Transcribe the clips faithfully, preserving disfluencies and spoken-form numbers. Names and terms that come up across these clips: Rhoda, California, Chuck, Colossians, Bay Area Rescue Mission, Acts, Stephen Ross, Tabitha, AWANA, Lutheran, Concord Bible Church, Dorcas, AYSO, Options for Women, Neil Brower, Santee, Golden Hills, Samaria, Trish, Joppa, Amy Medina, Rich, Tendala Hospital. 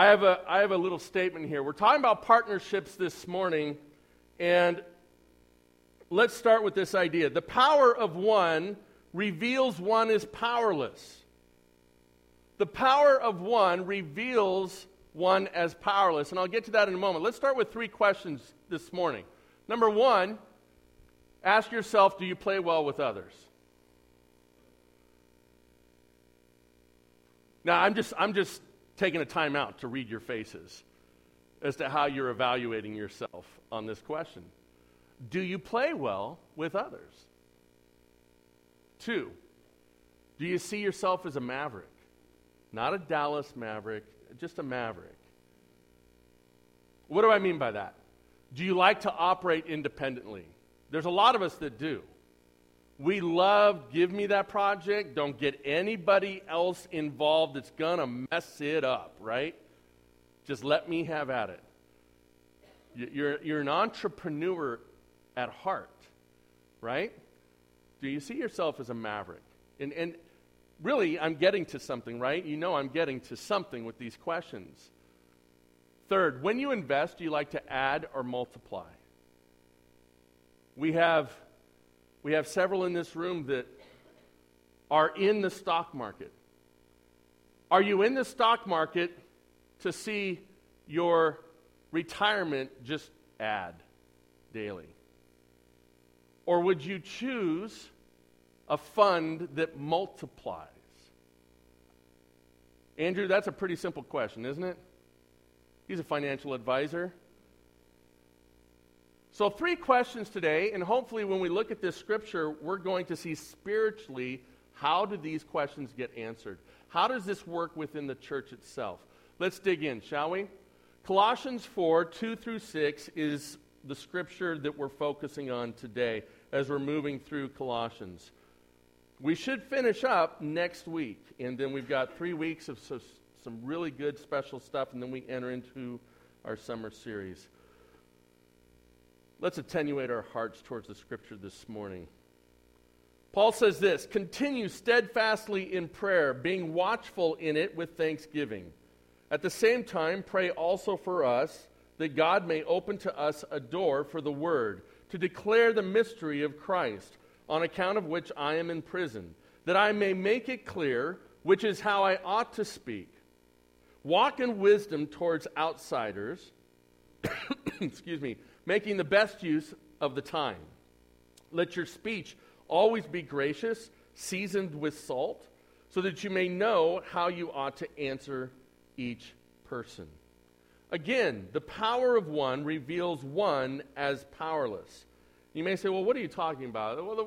I have a I have a little statement here. We're talking about partnerships this morning, and let's start with this idea. The power of one reveals one is powerless. The power of one reveals one as powerless. And I'll get to that in a moment. Let's start with three questions this morning. Number one, ask yourself, do you play well with others? Now, I'm just, I'm just taking a time out to read your faces as to how you're evaluating yourself on this question. Do you play well with others? Two, do you see yourself as a maverick? Not a Dallas maverick, just a maverick. What do I mean by that? Do you like to operate independently? There's a lot of us that do. We love, give me that project, don't get anybody else involved that's going to mess it up, right? Just let me have at it. You're, you're an entrepreneur at heart, right? Do you see yourself as a maverick? And, and really, I'm getting to something, right? You know I'm getting to something with these questions. Third, when you invest, do you like to add or multiply? We have, we have several in this room that are in the stock market. Are you in the stock market to see your retirement just add daily? Or would you choose a fund that multiplies? Andrew, that's a pretty simple question, isn't it? He's a financial advisor. So three questions today, and hopefully when we look at this scripture, we're going to see spiritually, how do these questions get answered? How does this work within the church itself? Let's dig in, shall we? Colossians four, two through six is the scripture that we're focusing on today as we're moving through Colossians. We should finish up next week, and then we've got three weeks of so some really good special stuff, and then we enter into our summer series. Let's attenuate our hearts towards the scripture this morning. Paul says this, continue steadfastly in prayer, being watchful in it with thanksgiving. At the same time, pray also for us, that God may open to us a door for the word, to declare the mystery of Christ, on account of which I am in prison, that I may make it clear, which is how I ought to speak. Walk in wisdom towards outsiders, excuse me, making the best use of the time. Let your speech always be gracious, seasoned with salt, so that you may know how you ought to answer each person. Again, the power of one reveals one as powerless. You may say, well, what are you talking about? Well, the,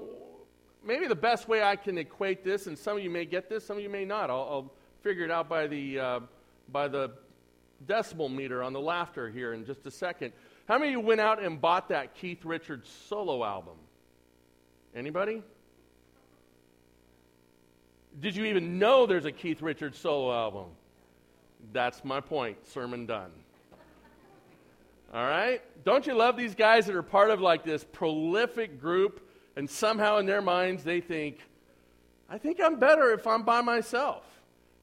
maybe the best way I can equate this, and some of you may get this, some of you may not. I'll, I'll figure it out by the uh, by the decimal meter on the laughter here in just a second. How many of you went out and bought that Keith Richards solo album? Anybody? Did you even know there's a Keith Richards solo album? That's my point. Sermon done. All right? Don't you love these guys that are part of like this prolific group, and somehow in their minds they think, I think I'm better if I'm by myself.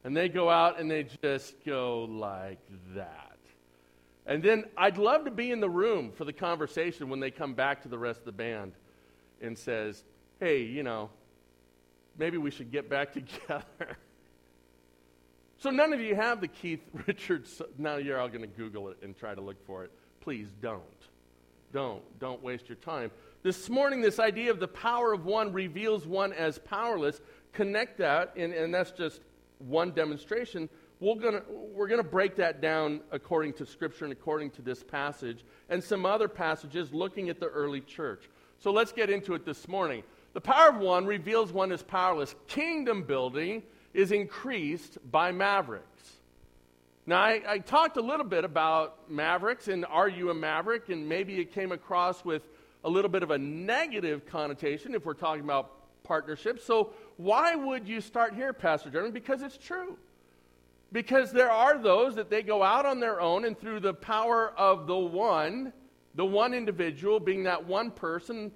And they go out and they just go like that. And then I'd love to be in the room for the conversation when they come back to the rest of the band and says, hey, you know, maybe we should get back together. So none of you have the Keith Richards. Now you're all going to Google it and try to look for it. Please don't. Don't. Don't waste your time. This morning, this idea of the power of one reveals one as powerless. Connect that, and, and that's just one demonstration. We're gonna we're gonna break that down according to Scripture and according to this passage and some other passages looking at the early church. So let's get into it this morning. The power of one reveals one is powerless. Kingdom building is increased by mavericks. Now, I, I talked a little bit about mavericks and are you a maverick? And maybe it came across with a little bit of a negative connotation if we're talking about partnerships. So why would you start here, Pastor Jeremy? Because it's true. Because there are those that they go out on their own and through the power of the one, the one individual being that one person,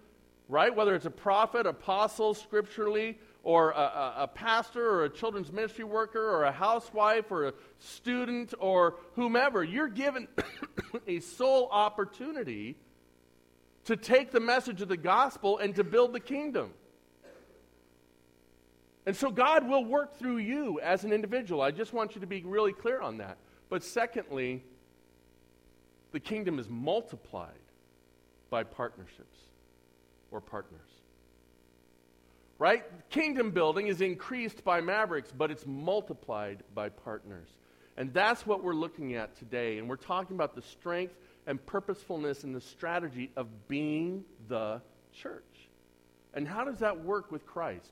right? Whether it's a prophet, apostle, scripturally, or a, a, a pastor or a children's ministry worker or a housewife or a student or whomever, you're given a sole opportunity to take the message of the gospel and to build the kingdom. And so God will work through you as an individual. I just want you to be really clear on that. But secondly, the kingdom is multiplied by partnerships or partners. Right? Kingdom building is increased by mavericks, but it's multiplied by partners. And that's what we're looking at today. And we're talking about the strength and purposefulness and the strategy of being the church. And how does that work with Christ?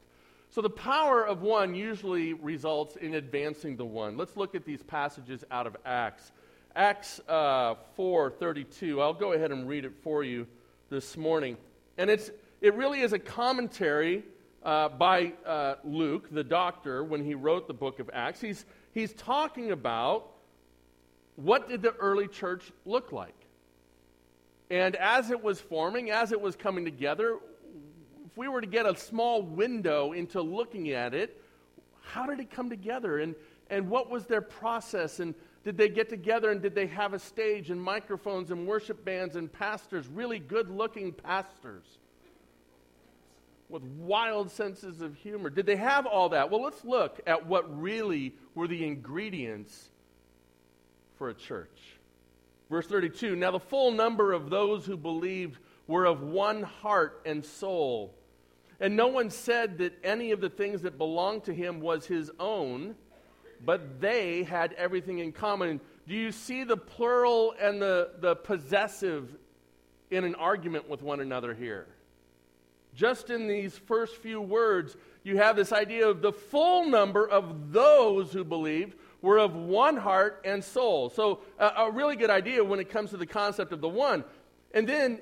So the power of one usually results in advancing the one. Let's look at these passages out of Acts. Acts uh, four thirty-two. I'll go ahead and read it for you this morning. And it's it really is a commentary uh, by uh, Luke, the doctor, when he wrote the book of Acts. He's, he's talking about what did the early church look like? And as it was forming, as it was coming together, if we were to get a small window into looking at it, how did it come together? And and what was their process? And did they get together and did they have a stage and microphones and worship bands and pastors, really good-looking pastors with wild senses of humor? Did they have all that? Well, let's look at what really were the ingredients for a church. Verse thirty-two, now the full number of those who believed were of one heart and soul. And no one said that any of the things that belonged to him was his own, but they had everything in common. Do you see the plural and the, the possessive in an argument with one another here? Just in these first few words, you have this idea of the full number of those who believed were of one heart and soul. So a, a really good idea when it comes to the concept of the one. And then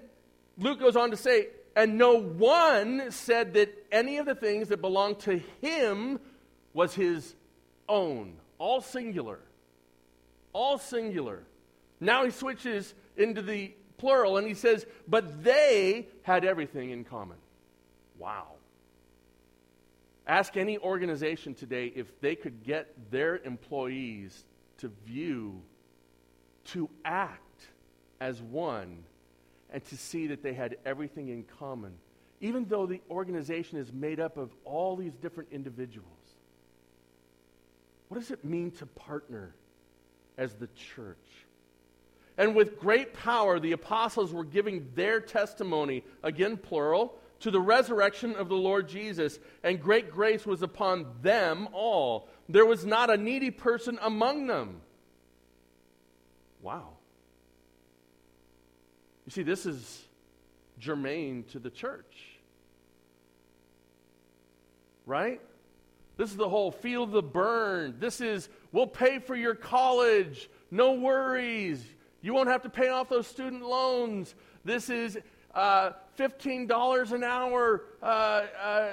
Luke goes on to say, and no one said that any of the things that belonged to him was his own. All singular. All singular. Now he switches into the plural and he says, but they had everything in common. Wow. Ask any organization today if they could get their employees to view, to act as one, and to see that they had everything in common, even though the organization is made up of all these different individuals. What does it mean to partner as the church? And with great power, the apostles were giving their testimony, again plural, to the resurrection of the Lord Jesus, and great grace was upon them all. There was not a needy person among them. Wow. You see, this is germane to the church, right? This is the whole feel the burn. This is, we'll pay for your college. No worries. You won't have to pay off those student loans. This is uh, fifteen dollars an hour, uh, uh,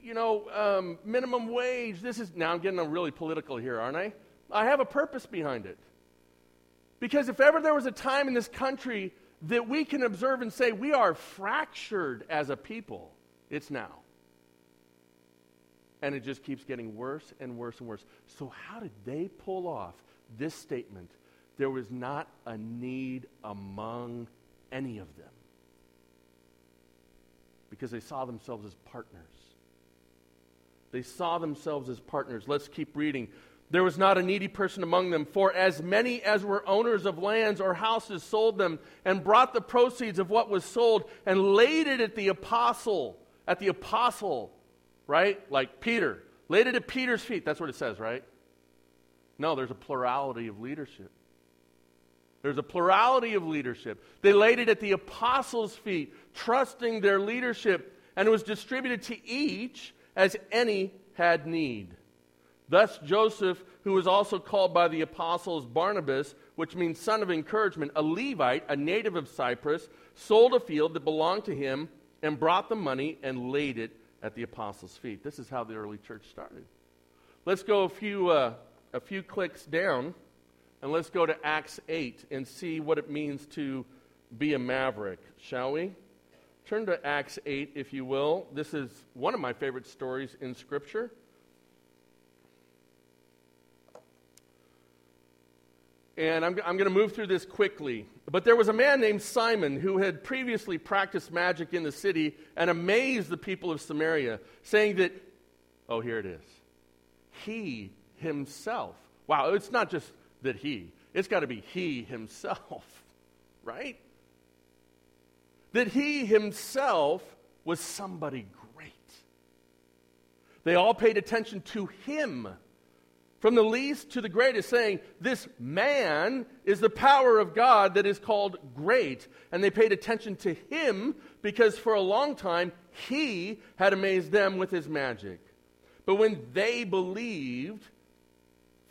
you know, um, minimum wage. This is, now I'm getting really political here, aren't I? I have a purpose behind it. Because if ever there was a time in this country that we can observe and say we are fractured as a people, it's now. And it just keeps getting worse and worse and worse. So how did they pull off this statement? There was not a need among any of them. Because they saw themselves as partners. They saw themselves as partners. Let's keep reading. There was not a needy person among them, for as many as were owners of lands or houses sold them and brought the proceeds of what was sold and laid it at the apostle, at the apostle, right? Like Peter, laid it at Peter's feet. That's what it says, right? No, there's a plurality of leadership. There's a plurality of leadership. They laid it at the apostles' feet, trusting their leadership, and it was distributed to each as any had need. Thus Joseph, who was also called by the apostles Barnabas, which means son of encouragement, a Levite, a native of Cyprus, sold a field that belonged to him and brought the money and laid it at the apostles' feet. This is how the early church started. Let's go a few uh, a few clicks down, and let's go to Acts eight and see what it means to be a maverick, shall we? Turn to Acts eight, if you will. This is one of my favorite stories in Scripture. And I'm, I'm going to move through this quickly. But there was a man named Simon who had previously practiced magic in the city and amazed the people of Samaria, saying that, oh, here it is, he himself. Wow, it's not just that he. It's got to be he himself, right? That he himself was somebody great. They all paid attention to him, from the least to the greatest, saying, this man is the power of God that is called great. And they paid attention to him because for a long time he had amazed them with his magic. But when they believed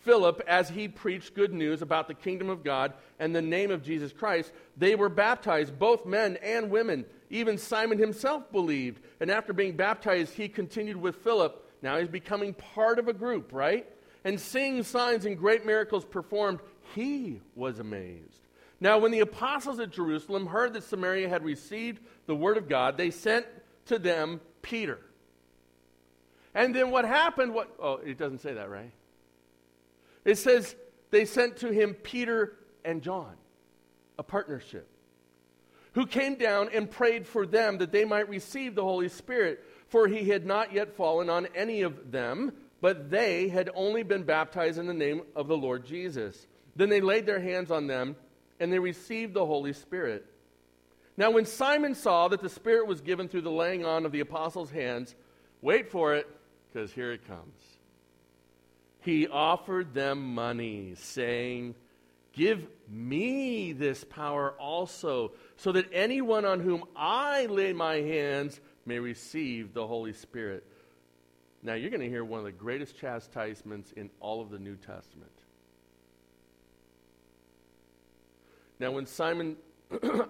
Philip as he preached good news about the kingdom of God and the name of Jesus Christ, they were baptized, both men and women. Even Simon himself believed. And after being baptized, he continued with Philip. Now he's becoming part of a group, right? And seeing signs and great miracles performed, he was amazed. Now when the apostles at Jerusalem heard that Samaria had received the word of God, they sent to them Peter. And then what happened, what, oh, it doesn't say that, right? It says they sent to him Peter and John, a partnership, who came down and prayed for them that they might receive the Holy Spirit, for he had not yet fallen on any of them, but they had only been baptized in the name of the Lord Jesus. Then they laid their hands on them, and they received the Holy Spirit. Now when Simon saw that the Spirit was given through the laying on of the apostles' hands, wait for it, because here it comes. He offered them money, saying, give me this power also, so that anyone on whom I lay my hands may receive the Holy Spirit. Now, you're going to hear one of the greatest chastisements in all of the New Testament. Now, when Simon,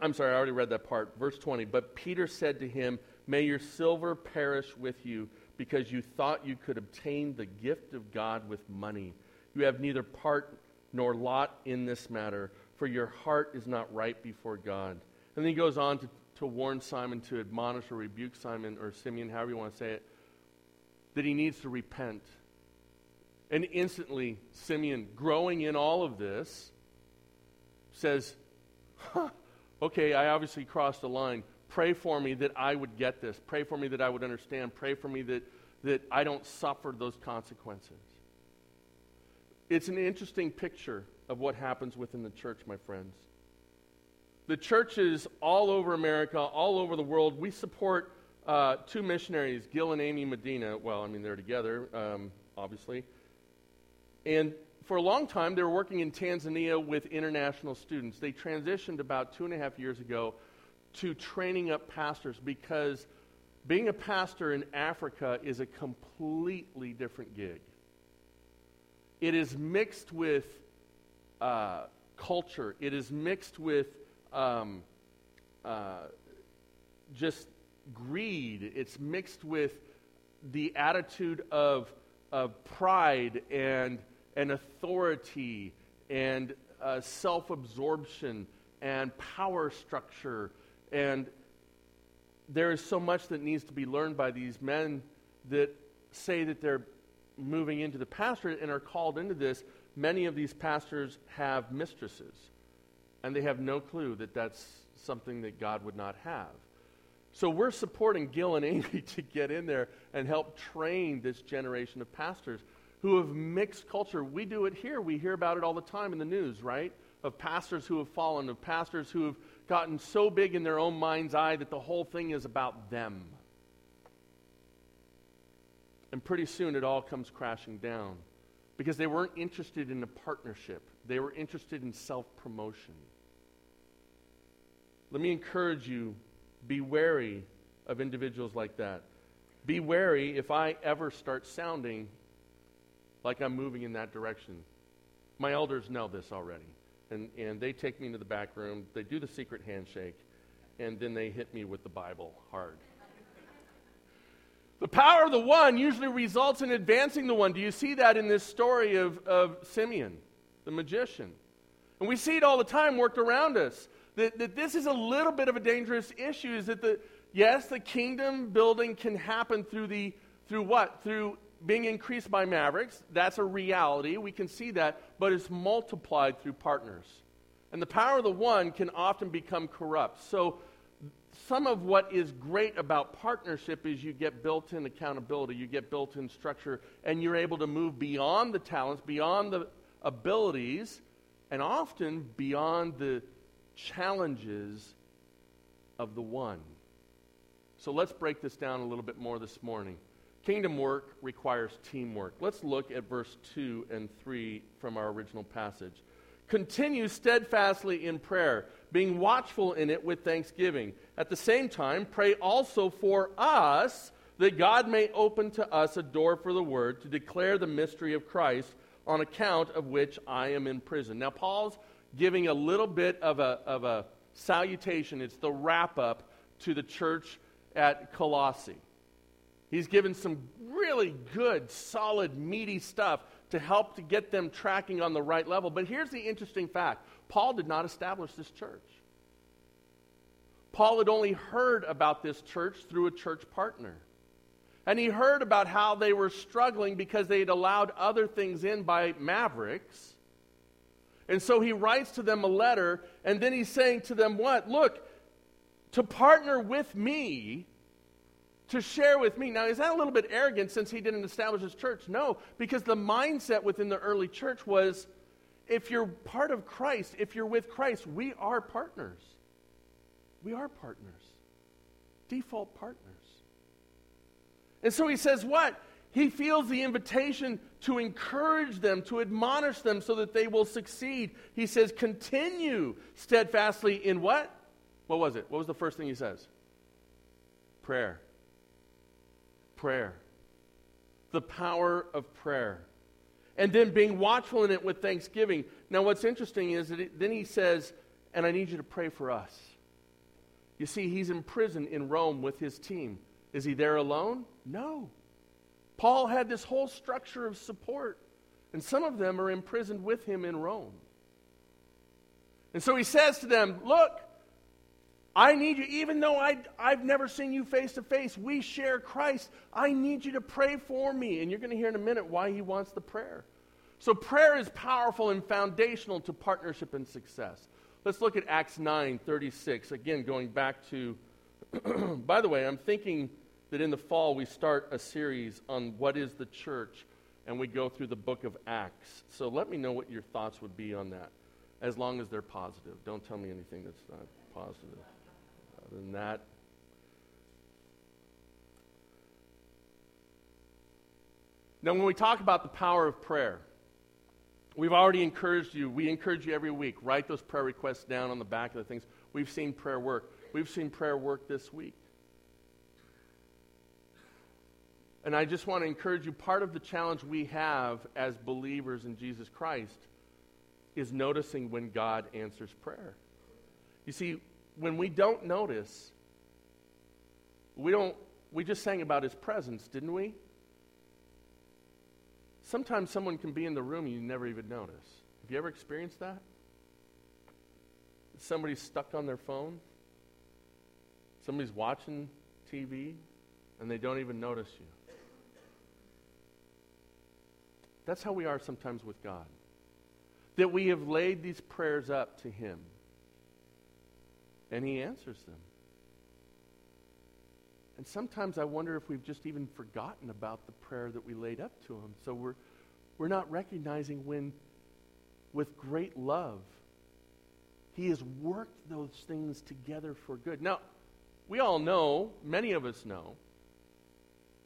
I'm sorry, I already read that part, verse twenty, but Peter said to him, may your silver perish with you, because you thought you could obtain the gift of God with money. You have neither part nor lot in this matter, for your heart is not right before God. And then he goes on to, to warn Simon, to admonish or rebuke Simon, or Simeon, however you want to say it, that he needs to repent. And instantly, Simeon, growing in all of this, says, huh, okay, I obviously crossed the line. Pray for me that I would get this. Pray for me that I would understand. Pray for me that, that I don't suffer those consequences. It's an interesting picture of what happens within the church, my friends. The churches all over America, all over the world, we support Uh, two missionaries, Gil and Amy Medina. Well, I mean, they're together, um, obviously. And for a long time, they were working in Tanzania with international students. They transitioned about two and a half years ago to training up pastors, because being a pastor in Africa is a completely different gig. It is mixed with uh, culture. It is mixed with um, uh, just... greed. It's mixed with the attitude of of pride and and authority and uh, self-absorption and power structure. And there is so much that needs to be learned by these men that say that they're moving into the pastorate and are called into this. Many of these pastors have mistresses, and they have no clue that that's something that God would not have. So we're supporting Gil and Amy to get in there and help train this generation of pastors who have mixed culture. We do it here. We hear about it all the time in the news, right? Of pastors who have fallen, of pastors who have gotten so big in their own mind's eye that the whole thing is about them. And pretty soon it all comes crashing down, because they weren't interested in a partnership. They were interested in self-promotion. Let me encourage you, be wary of individuals like that. Be wary if I ever start sounding like I'm moving in that direction. My elders know this already, and, and they take me into the back room, they do the secret handshake, and then they hit me with the Bible hard. The power of the one usually results in advancing the one. Do you see that in this story of, of Simeon, the magician? And we see it all the time worked around us. That, that this is a little bit of a dangerous issue, is that the Yes, the kingdom building can happen through the, through what? Through being increased by Mavericks. That's a reality. We can see that. But it's multiplied through partners. And the power of the one can often become corrupt. So some of what is great about partnership is you get built-in accountability, you get built-in structure, and you're able to move beyond the talents, beyond the abilities, and often beyond the challenges of the one. So let's break this down a little bit more this morning. Kingdom work requires teamwork. Let's look at verse two and three from our original passage. Continue steadfastly in prayer, being watchful in it with thanksgiving. At the same time, pray also for us, that God may open to us a door for the word to declare the mystery of Christ, on account of which I am in prison. Now, Paul's giving a little bit of a, of a salutation. It's the wrap-up to the church at Colossae. He's given some really good, solid, meaty stuff to help to get them tracking on the right level. But here's the interesting fact. Paul did not establish this church. Paul had only heard about this church through a church partner. And he heard about how they were struggling because they had allowed other things in by Mavericks. And so he writes to them a letter, and then he's saying to them what? Look, to partner with me, to share with me. Now, is that a little bit arrogant since he didn't establish his church? No, because the mindset within the early church was, if you're part of Christ, if you're with Christ, we are partners. We are partners. Default partners. And so he says what? He feels the invitation to encourage them, to admonish them so that they will succeed. He says, continue steadfastly in what? What was it? What was the first thing he says? Prayer. Prayer. The power of prayer. And then being watchful in it with thanksgiving. Now what's interesting is that it, then he says, and I need you to pray for us. You see, he's in prison in Rome with his team. Is he there alone? No. Paul had this whole structure of support. And some of them are imprisoned with him in Rome. And so he says to them, look, I need you, even though I, I've never seen you face to face, we share Christ. I need you to pray for me. And you're going to hear in a minute why he wants the prayer. So prayer is powerful and foundational to partnership and success. Let's look at Acts nine thirty-six. Again, going back to, by the way, I'm thinking that in the fall we start a series on what is the church, and we go through the book of Acts. So let me know what your thoughts would be on that, as long as they're positive. Don't tell me anything that's not positive. Other than that, now when we talk about the power of prayer, we've already encouraged you. We encourage you every week. Write those prayer requests down on the back of the things. We've seen prayer work. We've seen prayer work this week. And I just want to encourage you, part of the challenge we have as believers in Jesus Christ is noticing when God answers prayer. You see, when we don't notice, we don't, we just sang about his presence, didn't we? Sometimes someone can be in the room and you never even notice. Have you ever experienced that? Somebody's stuck on their phone. Somebody's watching T V and they don't even notice you. That's how we are sometimes with God. That we have laid these prayers up to him. And he answers them. And sometimes I wonder if we've just even forgotten about the prayer that we laid up to him. So we're we're not recognizing when, with great love, he has worked those things together for good. Now, we all know, many of us know,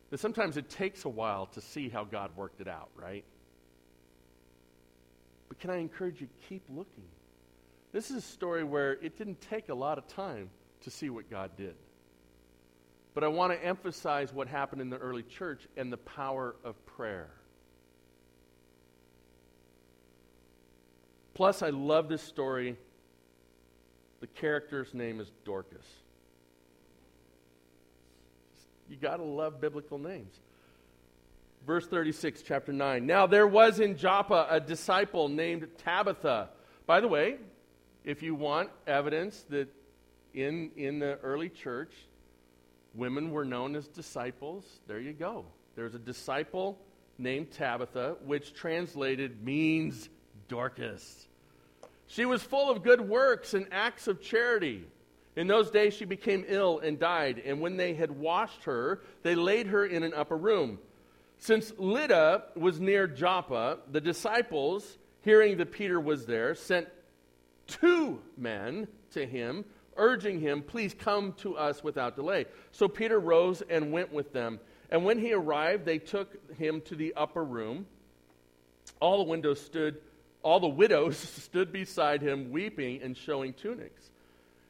that sometimes it takes a while to see how God worked it out, right? But can I encourage you, keep looking. This is a story where it didn't take a lot of time to see what God did. But I want to emphasize what happened in the early church and the power of prayer. Plus, I love this story. The character's name is Dorcas. You got to love biblical names. Verse thirty-six, chapter nine. Now there was in Joppa a disciple named Tabitha. By the way, if you want evidence that in in the early church Women were known as disciples. There you go. There's a disciple named Tabitha, which translated means Dorcas. She was full of good works and acts of charity. In those days she became ill and died, and when they had washed her, they laid her in an upper room. Since Lydda was near Joppa, the disciples, hearing that Peter was there, sent two men to him, urging him, "Please come to us without delay." So Peter rose and went with them. And when he arrived, they took him to the upper room. All the windows stood, all the widows stood beside him, weeping and showing tunics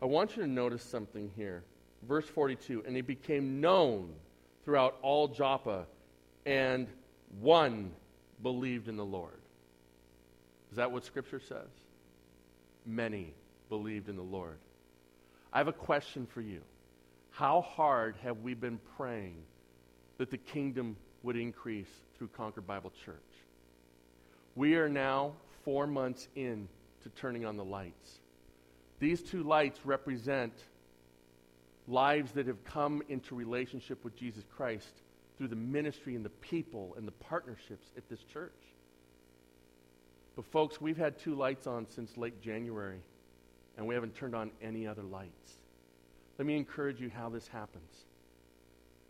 I want you to notice something here. Verse forty-two, and he became known throughout all Joppa, and one believed in the Lord. Is that what Scripture says? Many believed in the Lord. I have a question for you. How hard have we been praying that the kingdom would increase through Concord Bible Church? We are now four months in to turning on the lights. These two lights represent lives that have come into relationship with Jesus Christ through the ministry and the people and the partnerships at this church. But folks, we've had two lights on since late January. And we haven't turned on any other lights. Let me encourage you how this happens.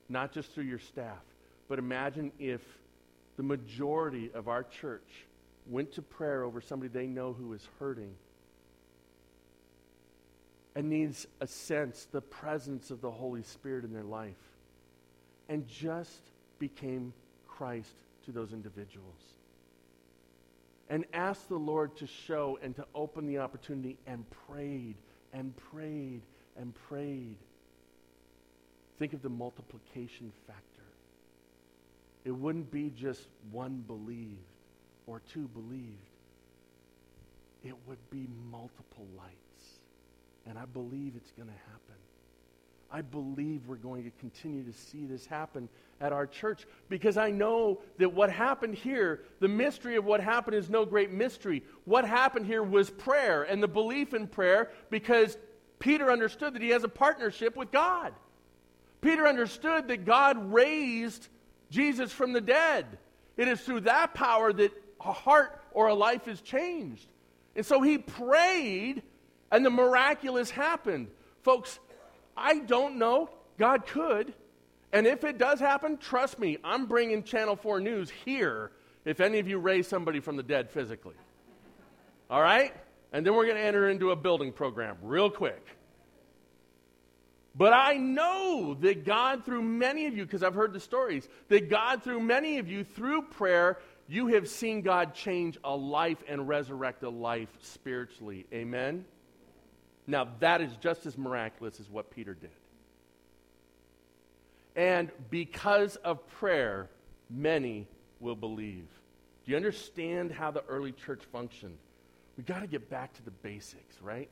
Not just through your staff, but imagine if the majority of our church went to prayer over somebody they know who is hurting and needs a sense, the presence of the Holy Spirit in their life, and just became Christ to those individuals. And asked the Lord to show and to open the opportunity, and prayed and prayed and prayed. Think of the multiplication factor. It wouldn't be just one believed or two believed. It would be multiple lights. And I believe it's going to happen. I believe we're going to continue to see this happen at our church, because I know that what happened here, the mystery of what happened is no great mystery. What happened here was prayer and the belief in prayer, because Peter understood that he has a partnership with God. Peter understood that God raised Jesus from the dead. It is through that power that a heart or a life is changed. And so he prayed and the miraculous happened. Folks, I don't know. God could. And if it does happen, trust me, I'm bringing Channel four News here if any of you raise somebody from the dead physically. All right? And then we're going to enter into a building program real quick. But I know that God, through many of you, because I've heard the stories, that God, through many of you, through prayer, you have seen God change a life and resurrect a life spiritually. Amen? Now, that is just as miraculous as what Peter did. And because of prayer, many will believe. Do you understand how the early church functioned? We've got to get back to the basics, right?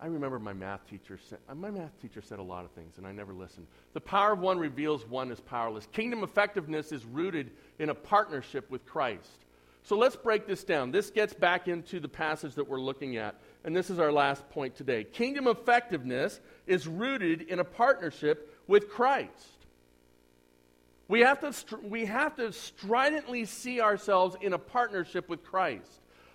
I remember my math teacher said, my math teacher said a lot of things, and I never listened. The power of one reveals one is powerless. Kingdom effectiveness is rooted in a partnership with Christ. So let's break this down. This gets back into the passage that we're looking at. And this is our last point today. Kingdom effectiveness is rooted in a partnership with Christ. We have to str- we have to stridently see ourselves in a partnership with Christ.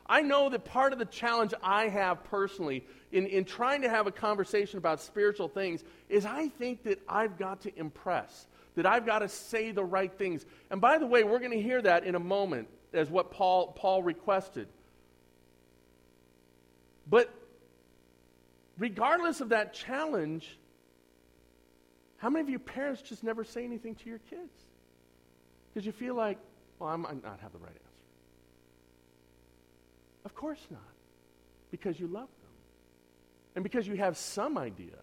I know that part of the challenge I have personally in, in trying to have a conversation about spiritual things is I think that I've got to impress, that I've got to say the right things. And by the way, we're going to hear that in a moment. As what Paul Paul requested. But regardless of that challenge, how many of you parents just never say anything to your kids? Because you feel like, well, I might not have the right answer. Of course not. Because you love them. And because you have some idea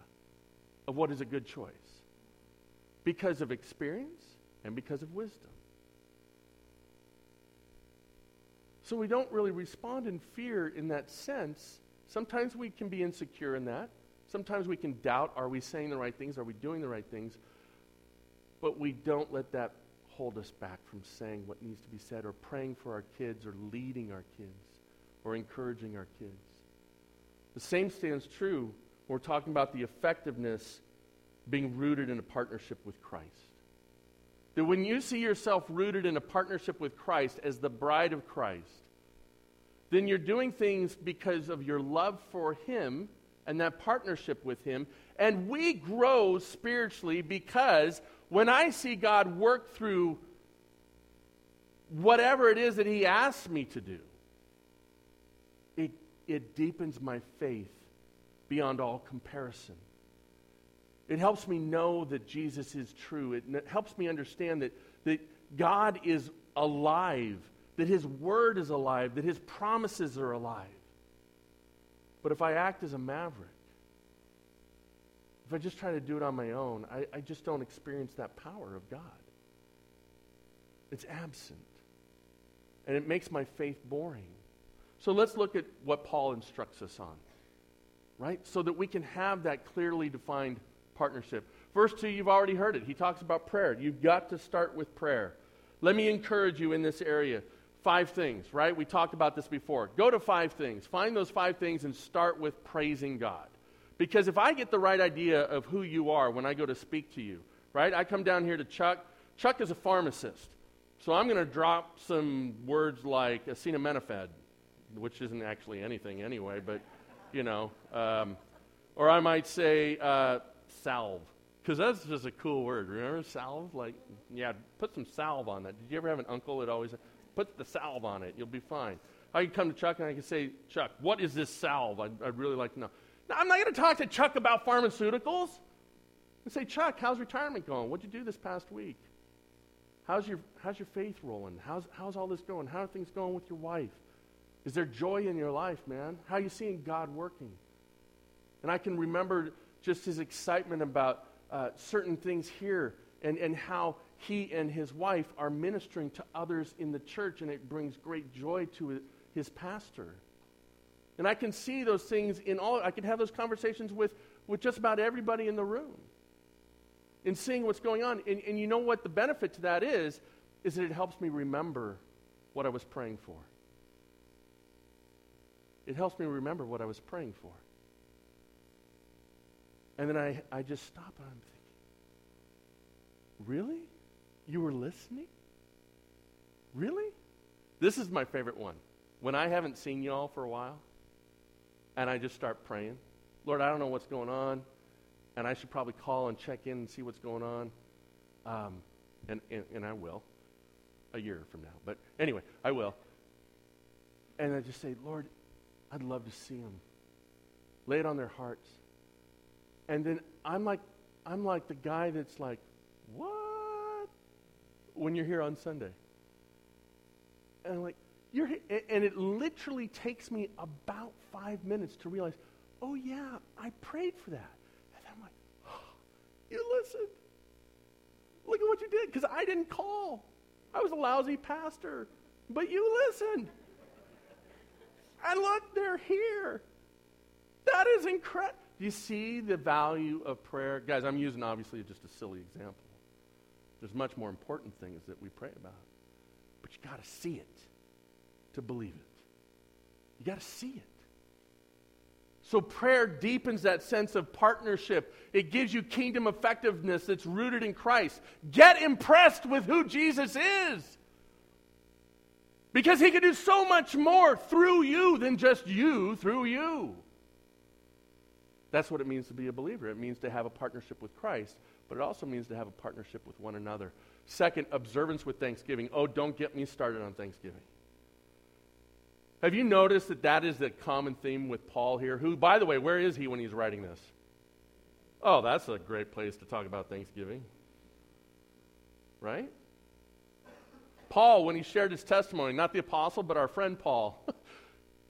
of what is a good choice. because of experience and because of wisdom. So we don't really respond in fear in that sense. Sometimes we can be insecure in that. Sometimes we can doubt, are we saying the right things? Are we doing the right things? But we don't let that hold us back from saying what needs to be said, or praying for our kids, or leading our kids, or encouraging our kids. The same stands true when we're talking about the effectiveness being rooted in a partnership with Christ. That when you see yourself rooted in a partnership with Christ as the bride of Christ, then you're doing things because of your love for Him and that partnership with Him. And we grow spiritually because when I see God work through whatever it is that He asks me to do, it, it deepens my faith beyond all comparison. It helps me know that Jesus is true. It n- helps me understand that, that God is alive, that His Word is alive, that His promises are alive. But if I act as a maverick, if I just try to do it on my own, I, I just don't experience that power of God. It's absent. And it makes my faith boring. So let's look at what Paul instructs us on, right? So that we can have that clearly defined partnership. Verse two, you've already heard it. He talks about prayer. You've got to start with prayer. Let me encourage you in this area. Five things, right? We talked about this before. Go to five things. Find those five things and start with praising God. Because if I get the right idea of who you are when I go to speak to you, right? I come down here to Chuck. Chuck is a pharmacist. So I'm going to drop some words like acetaminophen, which isn't actually anything anyway, but, you know. Um, or I might say uh, salve, because that's just a cool word. Remember salve? Like, yeah, put some salve on that. Did you ever have an uncle that always said, put the salve on it, you'll be fine. I can come to Chuck and I can say, Chuck, what is this salve? I'd, I'd really like to know. Now, I'm not going to talk to Chuck about pharmaceuticals. I say, Chuck, how's retirement going? What'd you do this past week? How's your how's your faith rolling? How's how's all this going? How are things going with your wife? Is there joy in your life, man? How are you seeing God working? And I can remember just his excitement about uh, certain things here and, and how he and his wife are ministering to others in the church, and it brings great joy to his pastor. And I can see those things in all, I can have those conversations with, with just about everybody in the room and seeing what's going on. And, and you know what the benefit to that is, is that it helps me remember what I was praying for. It helps me remember what I was praying for. And then I, I just stop and I'm thinking, really? You were listening? Really? This is my favorite one. When I haven't seen you all for a while, and I just start praying, Lord, I don't know what's going on, and I should probably call and check in and see what's going on, um, and, and, and I will, a year from now. But anyway, I will. And I just say, Lord, I'd love to see them. Lay it on their hearts. And then I'm like, I'm like the guy that's like, what? When you're here on Sunday. And I'm like, you're here. And it literally takes me about five minutes to realize, oh yeah, I prayed for that. And I'm like, oh, you listened. Look at what you did, because I didn't call. I was a lousy pastor, but you listened. And look, they're here. That is incredible. Do you see the value of prayer? Guys, I'm using obviously just a silly example. There's much more important things that we pray about. But you got to see it to believe it. You got to see it. So prayer deepens that sense of partnership. It gives you kingdom effectiveness that's rooted in Christ. Get impressed with who Jesus is. Because He can do so much more through you than just you through you. That's what it means to be a believer. It means to have a partnership with Christ. But it also means to have a partnership with one another. Second, observance with Thanksgiving. Oh, don't get me started on Thanksgiving. Have you noticed that that is the common theme with Paul here? Who, by the way, where is he when he's writing this? Oh, that's a great place to talk about Thanksgiving. Right? Paul, when he shared his testimony, not the apostle, but our friend Paul,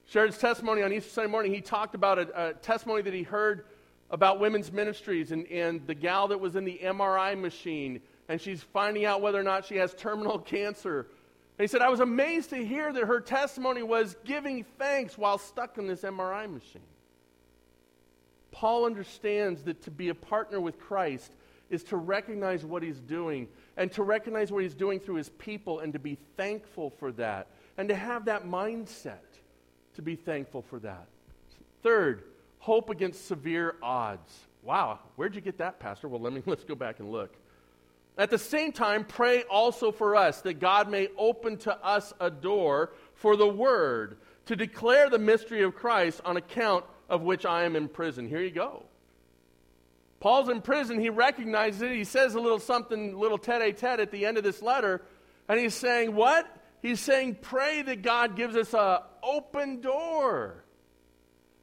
shared his testimony on Easter Sunday morning. He talked about a, a testimony that he heard about women's ministries and, and the gal that was in the M R I machine, and she's finding out whether or not she has terminal cancer. And he said, I was amazed to hear that her testimony was giving thanks while stuck in this M R I machine. Paul understands that to be a partner with Christ is to recognize what he's doing, and to recognize what he's doing through his people, and to be thankful for that, and to have that mindset to be thankful for that. Third, hope against severe odds. Wow, where'd you get that, Pastor? Well, let me, let's go back and look. At the same time, pray also for us, that God may open to us a door for the word, to declare the mystery of Christ, on account of which I am in prison. Here you go. Paul's in prison. He recognizes it. He says a little something, little tete-a-tete at the end of this letter. And he's saying what? He's saying pray that God gives us an open door.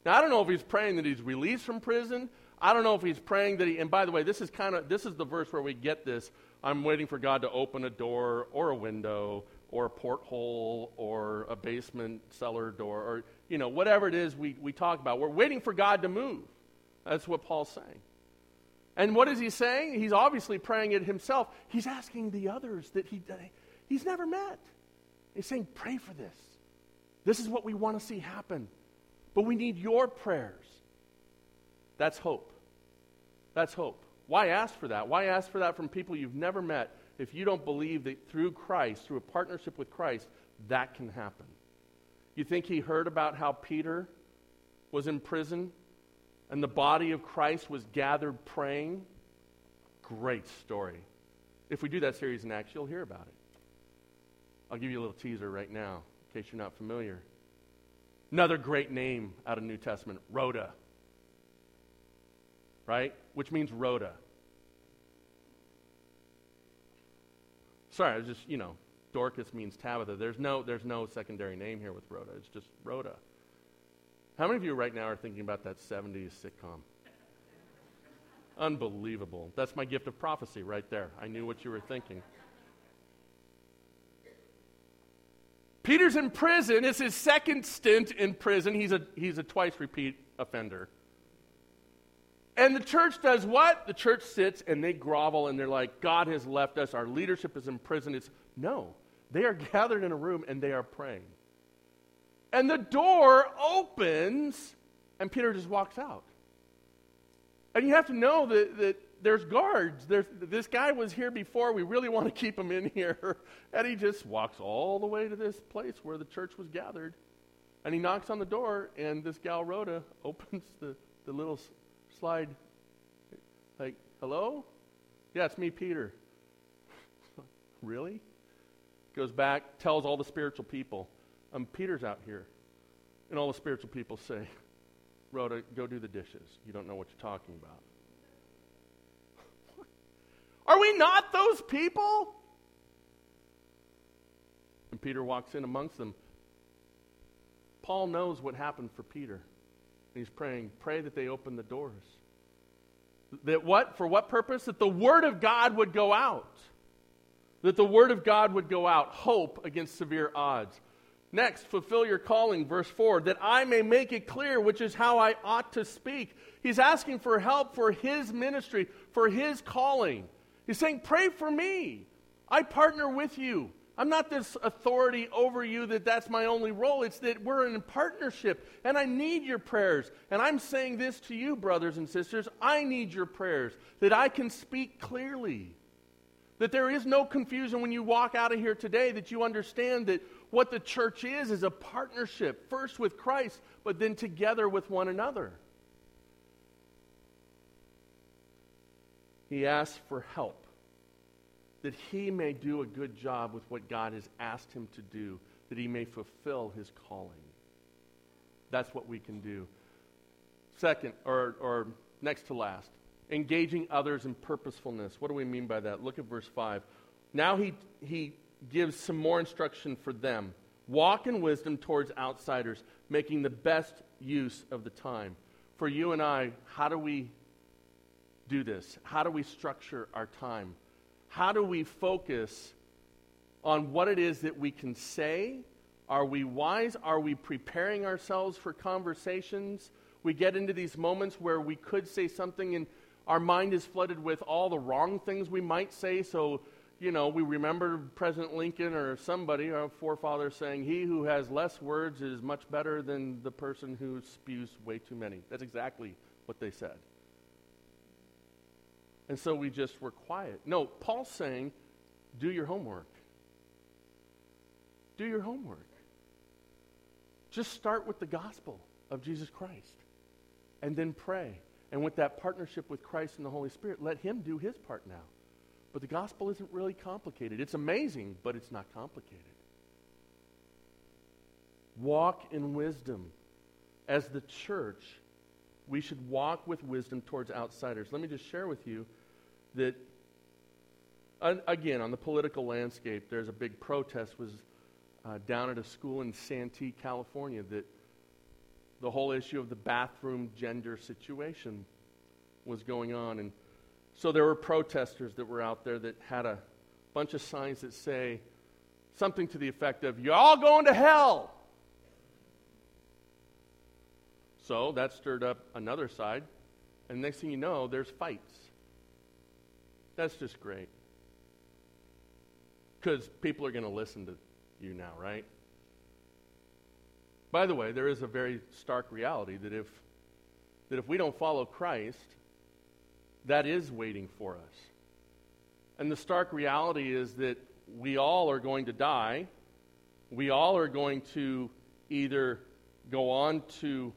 Now, I don't know if he's praying that he's released from prison. I don't know if he's praying that he, and by the way, this is kind of, this is the verse where we get this. I'm waiting for God to open a door or a window or a porthole or a basement cellar door or, you know, whatever it is we, we talk about. We're waiting for God to move. That's what Paul's saying. And what is he saying? He's obviously praying it himself. He's asking the others that he that he's never met. He's saying, pray for this. This is what we want to see happen. But we need your prayers. That's hope. That's hope. Why ask for that? Why ask for that from people you've never met if you don't believe that through Christ, through a partnership with Christ, that can happen? You think he heard about how Peter was in prison and the body of Christ was gathered praying? Great story. If we do that series in Acts, you'll hear about it. I'll give you a little teaser right now in case you're not familiar. Another great name out of New Testament, Rhoda. Right? Which means Rhoda. Sorry, I was just, you know, Dorcas means Tabitha. There's no, there's no secondary name here with Rhoda. It's just Rhoda. How many of you right now are thinking about that seventies sitcom? Unbelievable. That's my gift of prophecy right there. I knew what you were thinking. Peter's in prison. It's his second stint in prison. He's a, he's a twice-repeat offender. And the church does what? The church sits and they grovel and they're like, God has left us. Our leadership is in prison. It's, no, they are gathered in a room and they are praying. And the door opens, and Peter just walks out. And you have to know that, that there's guards. There's, this guy was here before. We really want to keep him in here. And he just walks all the way to this place where the church was gathered. And he knocks on the door, and this gal Rhoda opens the, the little slide. Like, hello? Yeah, it's me, Peter. Really? Goes back, tells all the spiritual people. Um, Peter's out here. And all the spiritual people say, Rhoda, go do the dishes. You don't know what you're talking about. Are we not those people? And Peter walks in amongst them. Paul knows what happened for Peter. And he's praying, pray that they open the doors. That what? For what purpose? That the word of God would go out. That the word of God would go out. Hope against severe odds. Next, fulfill your calling, verse four, that I may make it clear which is how I ought to speak. He's asking for help for his ministry, for his calling. He's saying, pray for me. I partner with you. I'm not this authority over you that that's my only role. It's that we're in partnership, and I need your prayers. And I'm saying this to you, brothers and sisters, I need your prayers, that I can speak clearly. That there is no confusion when you walk out of here today, that you understand that what the church is is a partnership, first with Christ, but then together with one another. He asks for help, that he may do a good job with what God has asked him to do, that he may fulfill his calling. That's what we can do. Second, or, or next to last, engaging others in purposefulness. What do we mean by that? Look at verse five. Now he he gives some more instruction for them. Walk in wisdom towards outsiders, making the best use of the time. For you and I, how do we do this? How do we structure our time? How do we focus on what it is that we can say? Are we wise? Are we preparing ourselves for conversations? We get into these moments where we could say something and our mind is flooded with all the wrong things we might say. So, you know, we remember President Lincoln or somebody, our forefathers, saying, "He who has less words is much better than the person who spews way too many." That's exactly what they said. And so we just were quiet. No, Paul's saying, do your homework. Do your homework. Just start with the gospel of Jesus Christ and then pray. And with that partnership with Christ and the Holy Spirit, let him do his part now. But the gospel isn't really complicated. It's amazing, but it's not complicated. Walk in wisdom. As the church, we should walk with wisdom towards outsiders. Let me just share with you that, again, on the political landscape, there's a big protest was uh, down at a school in Santee, California, that the whole issue of the bathroom gender situation was going on. And so there were protesters that were out there that had a bunch of signs that say something to the effect of, "You're all going to hell." So that stirred up another side. And next thing you know, there's fights. That's just great. Because people are going to listen to you now, right? By the way, there is a very stark reality that if that if we don't follow Christ, that is waiting for us. And the stark reality is that we all are going to die. We all are going to either go on to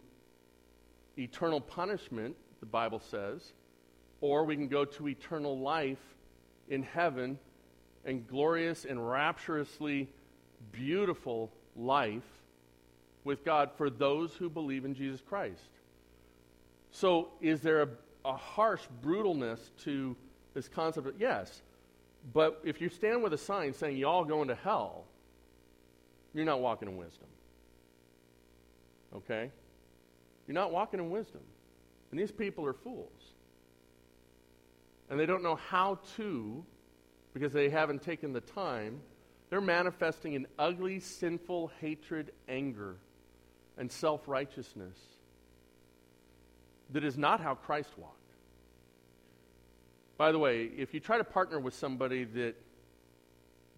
eternal punishment, the Bible says, or we can go to eternal life in heaven and glorious and rapturously beautiful life with God for those who believe in Jesus Christ. So is there a, a harsh brutalness to this concept? Of, yes. But if you stand with a sign saying, "Y'all going to hell," you're not walking in wisdom. Okay? You're not walking in wisdom. And these people are fools. And they don't know how to, because they haven't taken the time. They're manifesting an ugly, sinful hatred, anger, and self-righteousness that is not how Christ walked. By the way, if you try to partner with somebody that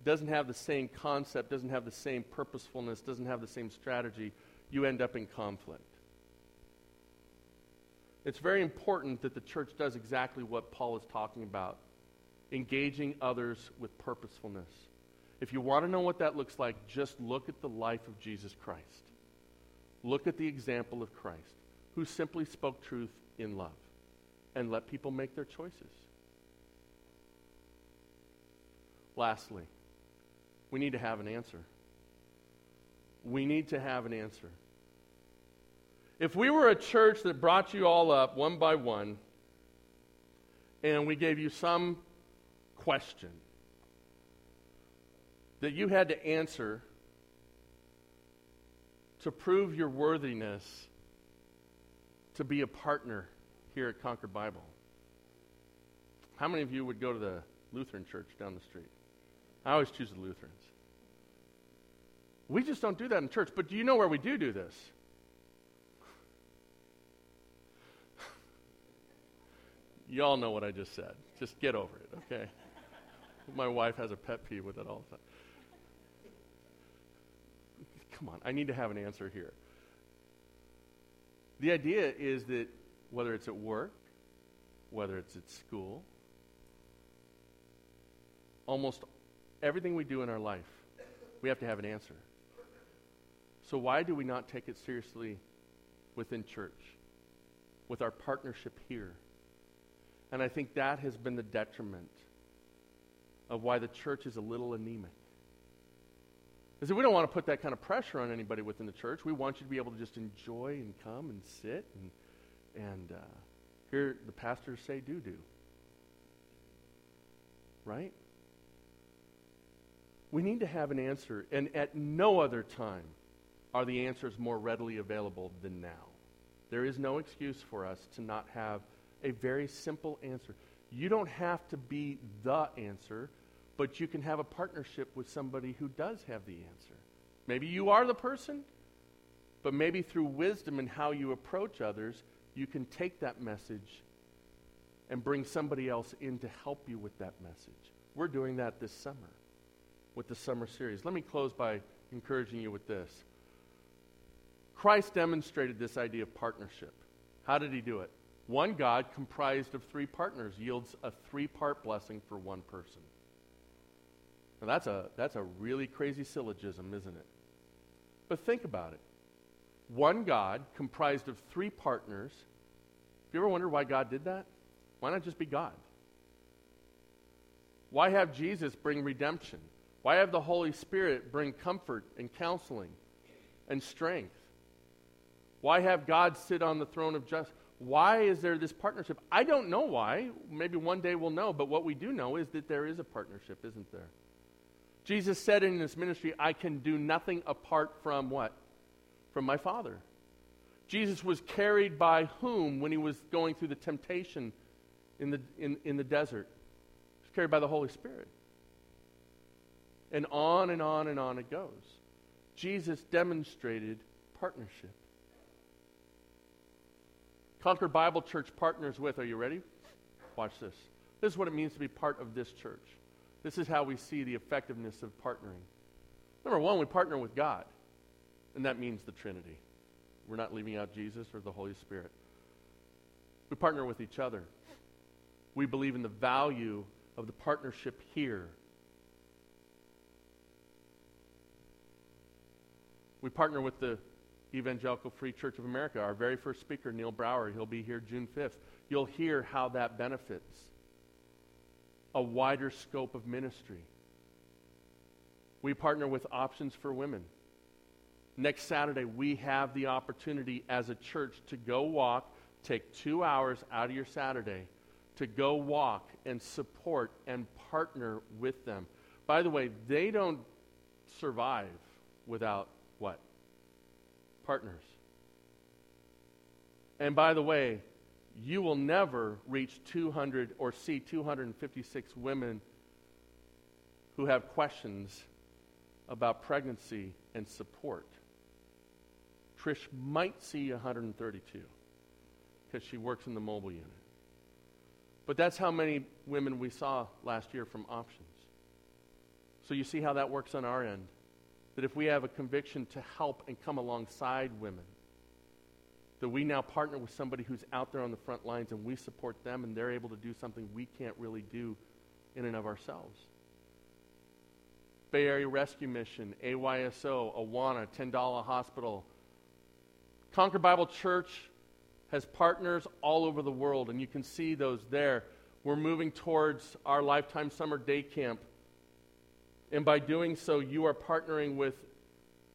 doesn't have the same concept, doesn't have the same purposefulness, doesn't have the same strategy, you end up in conflict. It's very important that the church does exactly what Paul is talking about, engaging others with purposefulness. If you want to know what that looks like, just look at the life of Jesus Christ. Look at the example of Christ, who simply spoke truth in love, and let people make their choices. Lastly, we need to have an answer. We need to have an answer. If we were a church that brought you all up one by one, and we gave you some question that you had to answer to prove your worthiness to be a partner here at Concord Bible, how many of you would go to the Lutheran church down the street? I always choose the Lutherans. We just don't do that in church, but do you know where we do do this? You all know what I just said. Just get over it, okay? My wife has a pet peeve with it all the time. Come on, I need to have an answer here. The idea is that whether it's at work, whether it's at school, almost everything we do in our life, we have to have an answer. So why do we not take it seriously within church, with our partnership here? And I think that has been the detriment of why the church is a little anemic. Is that we don't want to put that kind of pressure on anybody within the church. We want you to be able to just enjoy and come and sit and, and uh, hear the pastors say doo-doo. Right? We need to have an answer, and at no other time are the answers more readily available than now. There is no excuse for us to not have a very simple answer. You don't have to be the answer, but you can have a partnership with somebody who does have the answer. Maybe you are the person. But maybe through wisdom and how you approach others, you can take that message and bring somebody else in to help you with that message. We're doing that this summer with the summer series. Let me close by encouraging you with this. Christ demonstrated this idea of partnership. How did he do it? One God comprised of three partners yields a three-part blessing for one person. Now that's a, that's a really crazy syllogism, isn't it? But think about it. One God comprised of three partners. Have you ever wondered why God did that? Why not just be God? Why have Jesus bring redemption? Why have the Holy Spirit bring comfort and counseling and strength? Why have God sit on the throne of justice? Why is there this partnership? I don't know why. Maybe one day we'll know, but what we do know is that there is a partnership, isn't there? Jesus said in his ministry, I can do nothing apart from what? From my Father. Jesus was carried by whom when he was going through the temptation in the, in, in the desert? He was carried by the Holy Spirit. And on and on and on it goes. Jesus demonstrated partnership. Concord Bible Church partners with, are you ready? Watch this. This is what it means to be part of this church. This is how we see the effectiveness of partnering. Number one, we partner with God. And that means the Trinity. We're not leaving out Jesus or the Holy Spirit. We partner with each other. We believe in the value of the partnership here. We partner with the Evangelical Free Church of America. Our very first speaker, Neil Brower, he'll be here June fifth. You'll hear how that benefits a wider scope of ministry. We partner with Options for Women. Next Saturday, we have the opportunity as a church to go walk, take two hours out of your Saturday, to go walk and support and partner with them. By the way, they don't survive without what? Partners. And by the way, you will never reach two hundred or see two hundred fifty-six women who have questions about pregnancy and support. Trish might see one hundred thirty-two because she works in the mobile unit. But that's how many women we saw last year from Options. So you see how that works on our end. That if we have a conviction to help and come alongside women, that we now partner with somebody who's out there on the front lines and we support them and they're able to do something we can't really do in and of ourselves. Bay Area Rescue Mission, A Y S O, AWANA, Tendala Hospital. Concord Bible Church has partners all over the world, and you can see those there. We're moving towards our Lifetime Summer Day Camp. And by doing so, you are partnering with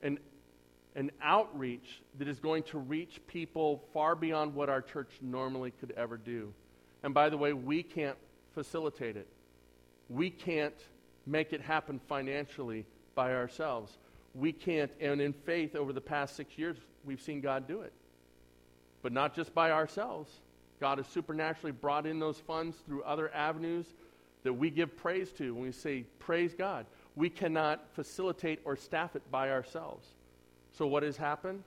an, an outreach that is going to reach people far beyond what our church normally could ever do. And by the way, we can't facilitate it. We can't make it happen financially by ourselves. We can't, and in faith over the past six years, we've seen God do it. But not just by ourselves. God has supernaturally brought in those funds through other avenues that we give praise to when we say, praise God. We cannot facilitate or staff it by ourselves. So what has happened?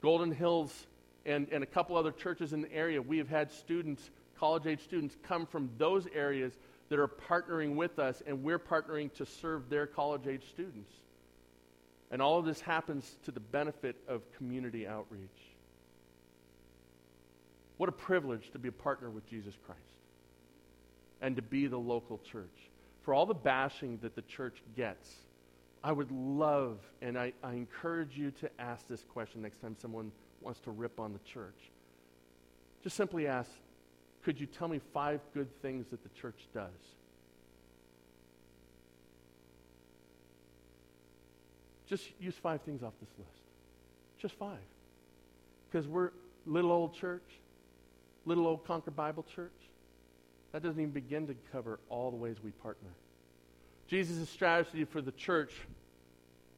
Golden Hills and, and a couple other churches in the area, we have had students, college-age students, come from those areas that are partnering with us, and we're partnering to serve their college-age students. And all of this happens to the benefit of community outreach. What a privilege to be a partner with Jesus Christ and to be the local church. For all the bashing that the church gets, I would love, and I, I encourage you to ask this question next time someone wants to rip on the church. Just simply ask, could you tell me five good things that the church does? Just use five things off this list. Just five. Because we're little old church, little old Concord Bible Church. That doesn't even begin to cover all the ways we partner. Jesus' strategy for the church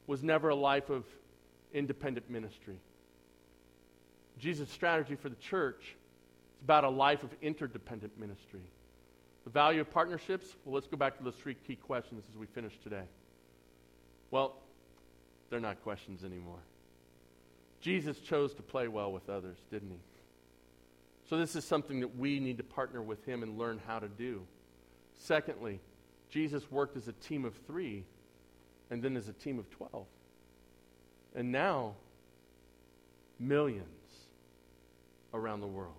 was never a life of independent ministry. Jesus' strategy for the church is about a life of interdependent ministry. The value of partnerships, well, let's go back to those three key questions as we finish today. Well, they're not questions anymore. Jesus chose to play well with others, didn't he? So this is something that we need to partner with him and learn how to do. Secondly, Jesus worked as a team of three and then as a team of twelve. And now, millions around the world.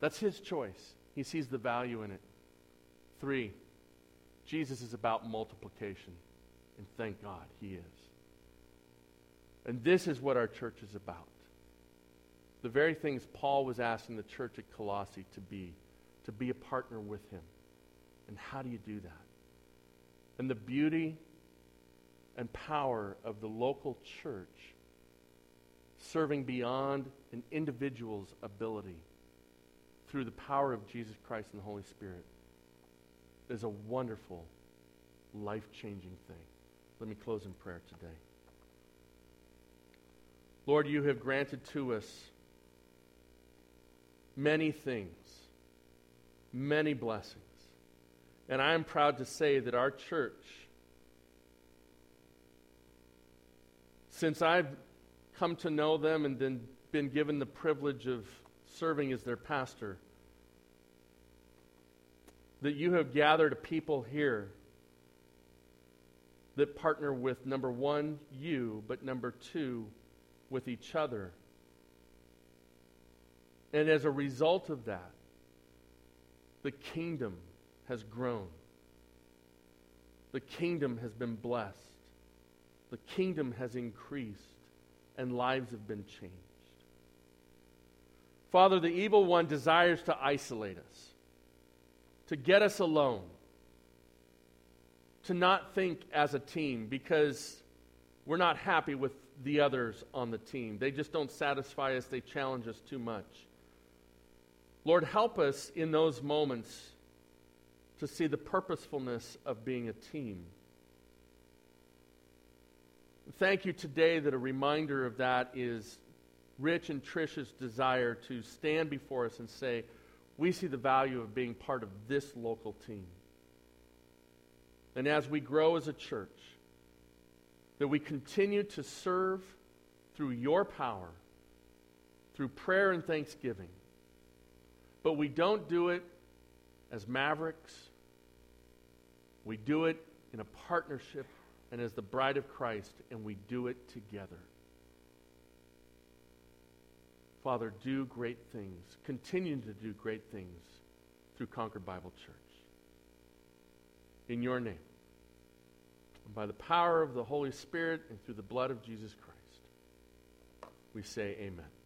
That's his choice. He sees the value in it. Three, Jesus is about multiplication. And thank God he is. And this is what our church is about. The very things Paul was asking the church at Colossae to be, to be a partner with him. And how do you do that? And the beauty and power of the local church serving beyond an individual's ability through the power of Jesus Christ and the Holy Spirit is a wonderful, life-changing thing. Let me close in prayer today. Lord, you have granted to us many things, many blessings. And I am proud to say that our church, since I've come to know them and then been given the privilege of serving as their pastor, that you have gathered a people here that partner with, number one, you, but number two, with each other. And as a result of that, the kingdom has grown. The kingdom has been blessed. The kingdom has increased, and lives have been changed. Father, the evil one desires to isolate us, to get us alone, to not think as a team because we're not happy with the others on the team. They just don't satisfy us. They challenge us too much. Lord, help us in those moments to see the purposefulness of being a team. Thank you today that a reminder of that is Rich and Trish's desire to stand before us and say, we see the value of being part of this local team. And as we grow as a church, that we continue to serve through your power, through prayer and thanksgiving. But we don't do it as mavericks. We do it in a partnership and as the bride of Christ, and we do it together. Father, do great things. Continue to do great things through Concord Bible Church. In your name, and by the power of the Holy Spirit and through the blood of Jesus Christ, we say amen.